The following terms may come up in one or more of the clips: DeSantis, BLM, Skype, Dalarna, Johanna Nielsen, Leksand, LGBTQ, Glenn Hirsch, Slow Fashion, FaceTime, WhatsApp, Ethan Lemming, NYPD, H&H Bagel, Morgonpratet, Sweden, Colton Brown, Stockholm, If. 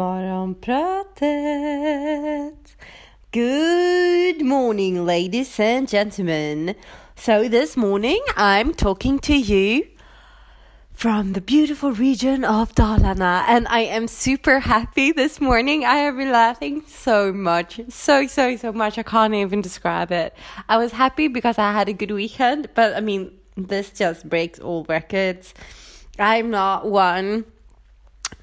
Morgonpratet. Good morning, ladies and gentlemen. So this morning I'm talking to you from the beautiful region of Dalarna, and I am super happy this morning. I have been laughing so much, so much. I can't even describe it. I was happy because I had a good weekend, but I mean, this just breaks all records. I'm not one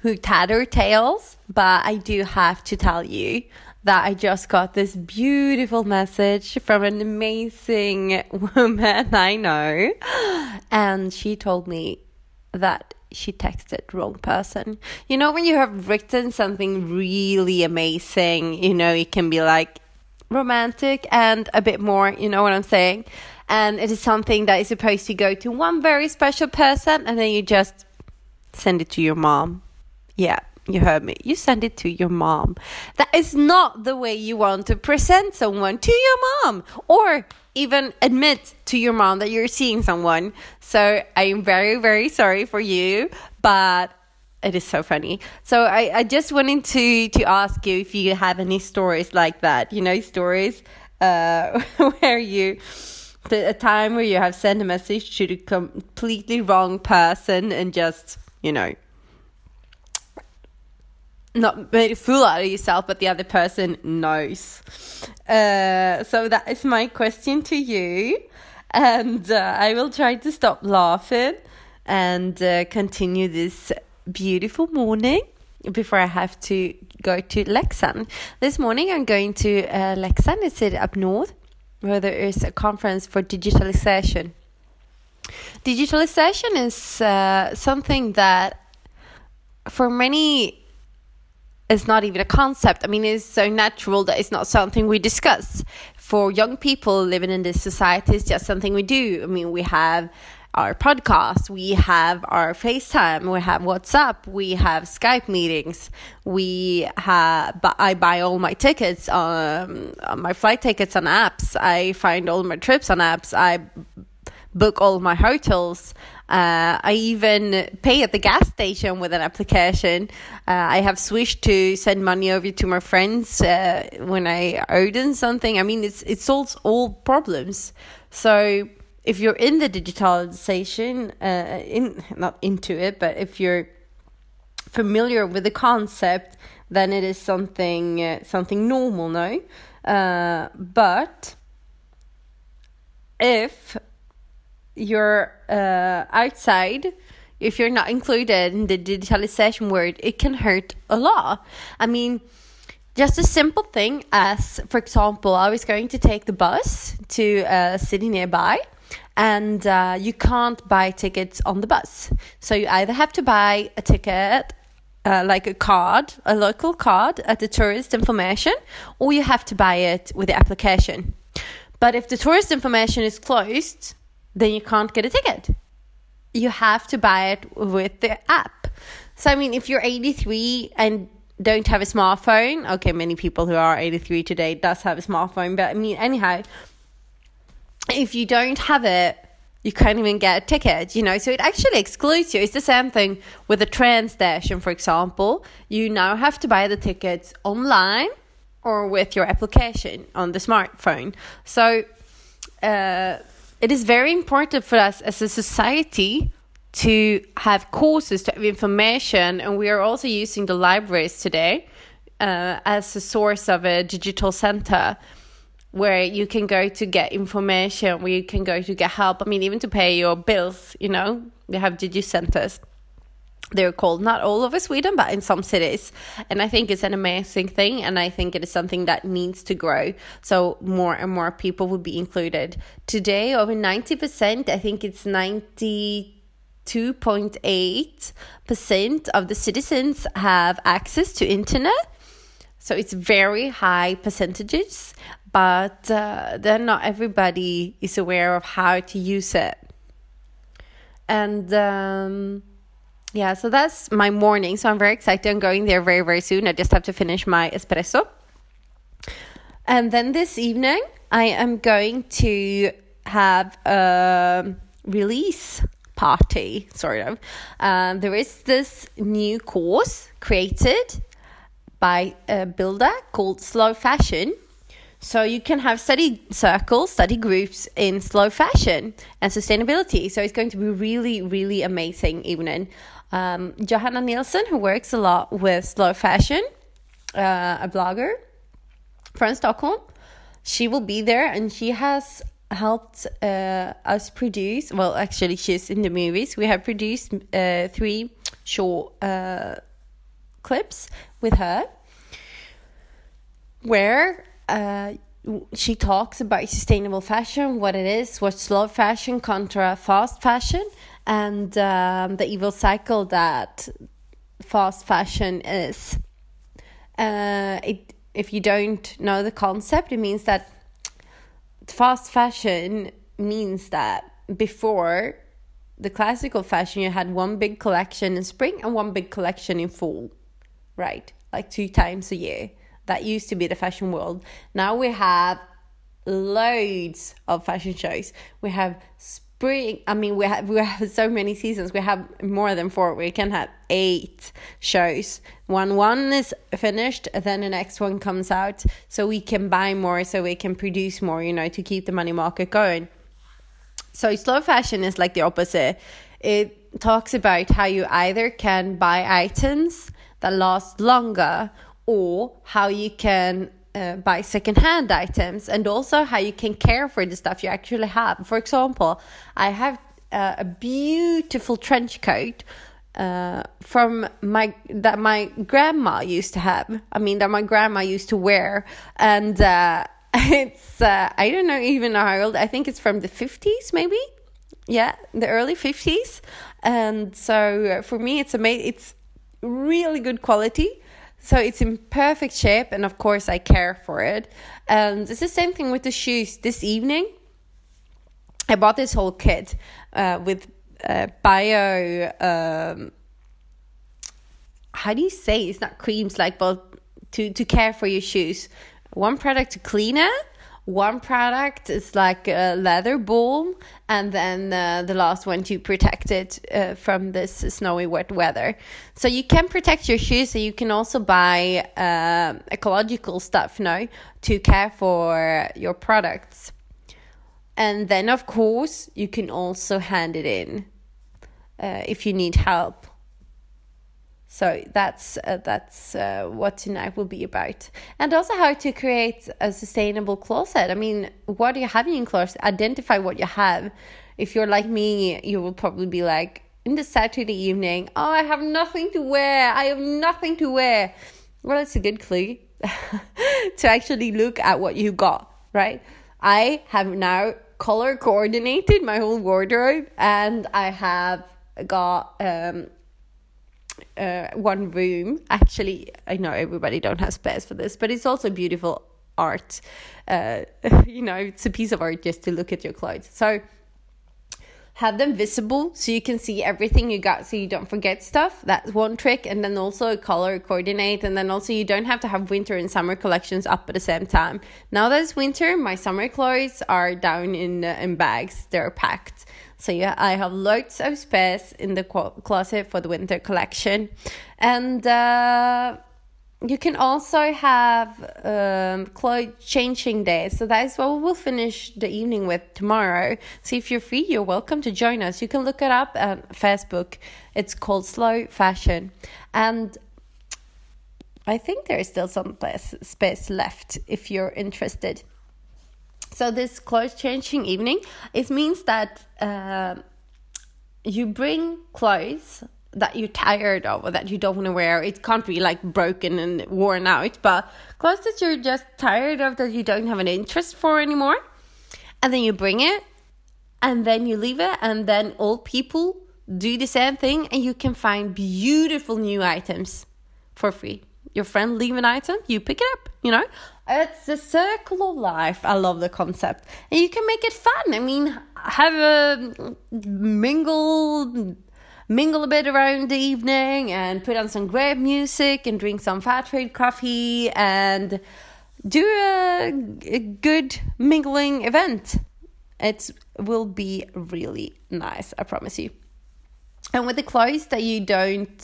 who tattertales, but I do have to tell you that I just got this beautiful message from an amazing woman I know, and she told me that she texted wrong person. You know, when you have written something really amazing, you know, it can be like romantic and a bit more, you know what I'm saying? And it is something that is supposed to go to one very special person, and then you just send it to your mom. Yeah, you heard me. You send it to your mom. That is not the way you want to present someone, to your mom, or even admit to your mom that you're seeing someone. So I'm very, very sorry for you, but it is so funny. So I just wanted to ask you if you have any stories like that, you know, stories where you... a time where you have sent a message to the completely wrong person and just, you know, not made a fool out of yourself, but the other person knows. So that is my question to you. And I will try to stop laughing and continue this beautiful morning before I have to go to Leksand. This morning I'm going to Leksand. It's up north, where there is a conference for digitalization. Digitalization is something that for many... it's not even a concept. I mean, it's so natural that it's not something we discuss. For young people living in this society, it's just something we do. I mean, we have our podcast, we have our FaceTime, we have WhatsApp, we have Skype meetings. I buy all my tickets, my flight tickets on apps. I find all my trips on apps. I book all my hotels. I even pay at the gas station with an application. I have Swish to send money over to my friends when I owe them something. I mean, it solves all problems. So if you're in the digitalization, if you're familiar with the concept, then it is something normal, no? But if you're outside, if you're not included in the digitalization world, it can hurt a lot. I mean, just a simple thing as, for example, I was going to take the bus to a city nearby, and you can't buy tickets on the bus. So you either have to buy a ticket, like a card, a local card at the tourist information, or you have to buy it with the application. But if the tourist information is closed, then you can't get a ticket. You have to buy it with the app. So, I mean, if you're 83 and don't have a smartphone, okay, many people who are 83 today does have a smartphone, but I mean, anyhow, if you don't have it, you can't even get a ticket, you know, so it actually excludes you. It's the same thing with the train station, for example. You now have to buy the tickets online or with your application on the smartphone. So, it is very important for us as a society to have courses, to have information. And we are also using the libraries today as a source of a digital center where you can go to get information, where you can go to get help. I mean, even to pay your bills, you know, they have digi-centers. They're called, not all over Sweden, but in some cities. And I think it's an amazing thing. And I think it is something that needs to grow. So more and more people would be included. Today, over 90%, I think it's 92.8% of the citizens have access to internet. So it's very high percentages, but then not everybody is aware of how to use it. And yeah, so that's my morning. So I'm very excited. I'm going there very, very soon. I just have to finish my espresso. And then this evening, I am going to have a release party, sort of. There is this new course created by a builder called Slow Fashion. So you can have study circles, study groups in slow fashion and sustainability. So it's going to be really, really amazing evening. Johanna Nielsen, who works a lot with slow fashion, a blogger from Stockholm, she will be there, and she has helped us produce, well, actually she's in the movies. We have produced three short clips with her where she talks about sustainable fashion, what it is, what's slow fashion contra fast fashion, and the evil cycle that fast fashion is. If you don't know the concept, it means that fast fashion means that before the classical fashion, you had one big collection in spring and one big collection in fall, right? Like 2 times a year. That used to be the fashion world. Now we have loads of fashion shows. We have spring. I mean, we have so many seasons. We have more than 4. We can have 8 shows. One is finished, then the next one comes out. So we can buy more, so we can produce more, you know, to keep the money market going. So slow fashion is like the opposite. It talks about how you either can buy items that last longer, or how you can buy secondhand items, and also how you can care for the stuff you actually have. For example, I have a beautiful trench coat from my grandma used to have. I mean, that my grandma used to wear, and it's I don't know even how old. I think it's from the 50s, maybe. Yeah, the early 50s, and so for me, it's really good quality. So it's in perfect shape, and of course I care for it. And it's the same thing with the shoes. This evening, I bought this whole kit with bio, how do you say? It's not creams, like, but to care for your shoes. One product to clean it. One product is like a leather balm, and then the last one to protect it from this snowy wet weather. So you can protect your shoes, so you can also buy ecological stuff now to care for your products. And then, of course, you can also hand it in if you need help. So that's what tonight will be about. And also how to create a sustainable closet. I mean, what do you have in your closet? Identify what you have. If you're like me, you will probably be like, in the Saturday evening, oh, I have nothing to wear. I have nothing to wear. Well, it's a good clue to actually look at what you got, right? I have now color coordinated my whole wardrobe, and I have got... one room. Actually, I know everybody don't have space for this, but it's also beautiful art. You know, it's a piece of art just to look at your clothes. So have them visible so you can see everything you got, so you don't forget stuff. That's one trick. And then also color coordinate. And then also you don't have to have winter and summer collections up at the same time. Now that it's winter, my summer clothes are down in bags. They're packed. So yeah, I have loads of space in the closet for the winter collection. And You can also have clothes changing day. So that is what we'll finish the evening with tomorrow. So if you're free, you're welcome to join us. You can look it up on Facebook. It's called Slow Fashion. And I think there is still some space left if you're interested. So this clothes changing evening, it means that you bring clothes that you're tired of or that you don't want to wear. It can't be like broken and worn out, but clothes that you're just tired of, that you don't have an interest for anymore. And then you bring it, and then you leave it, and then old people do the same thing, and you can find beautiful new items for free. Your friend leave an item, you pick it up, you know. It's the circle of life. I love the concept. And you can make it fun. I mean, have a mingle a bit around the evening and put on some great music and drink some fair trade coffee and do a good mingling event. It will be really nice, I promise you. And with the clothes that you don't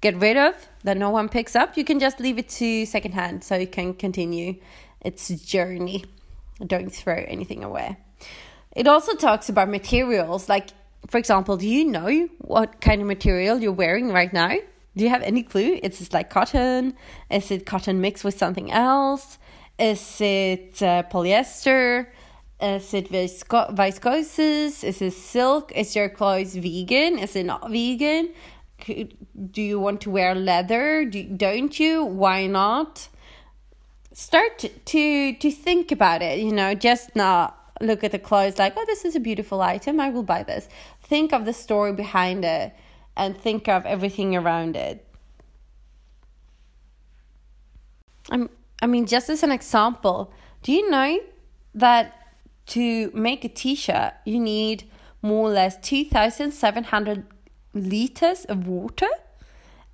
get rid of, that no one picks up, you can just leave it to secondhand so you can continue its journey. Don't throw anything away. It also talks about materials, like, for example, do you know what kind of material you're wearing right now? Do you have any clue? Is it like cotton? Is it cotton mixed with something else? Is it polyester? Is it viscoses? Is it silk? Is your clothes vegan? Is it not vegan? Do you want to wear leather? Don't you? Why not? Start to think about it, you know, just not look at the clothes like, oh, this is a beautiful item, I will buy this. Think of the story behind it and think of everything around it. I mean, just as an example, do you know that to make a t-shirt, you need more or less 2,700 liters of water?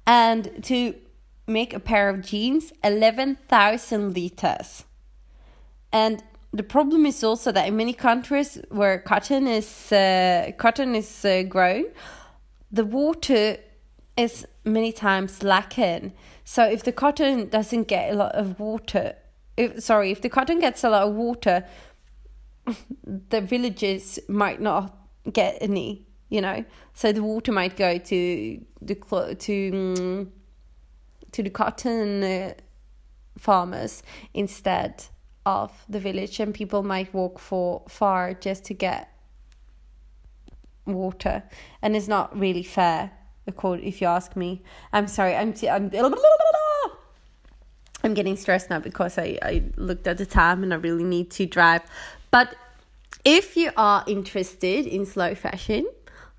And to make a pair of jeans, 11,000 liters. And the problem is also that in many countries where cotton is grown, the water is many times lacking. So if the cotton doesn't get a lot of water, if the cotton gets a lot of water, the villages might not get any, you know. So the water might go to the cotton farmers instead of the village, and people might walk far just to get water, and it's not really fair, if you ask me. I'm sorry, I'm getting stressed now because I looked at the time and I really need to drive. But if you are interested in slow fashion,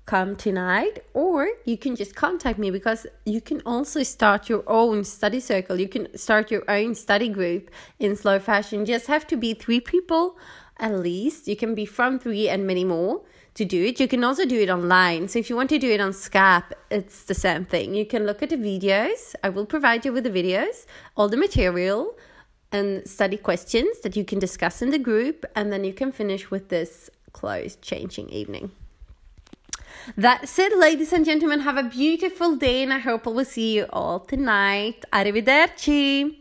come tonight, or you can just contact me, because you can also start your own study circle. You can start your own study group in slow fashion. You just have to be 3 people at least. You can be from 3 and many more to do it. You can also do it online. So if you want to do it on Skype, it's the same thing. You can look at the videos. I will provide you with the videos, all the material and study questions that you can discuss in the group, and then you can finish with this clothes changing evening. That's it, ladies and gentlemen. Have a beautiful day, and I hope I will see you all tonight. Arrivederci.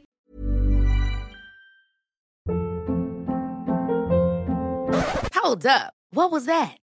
Hold up. What was that?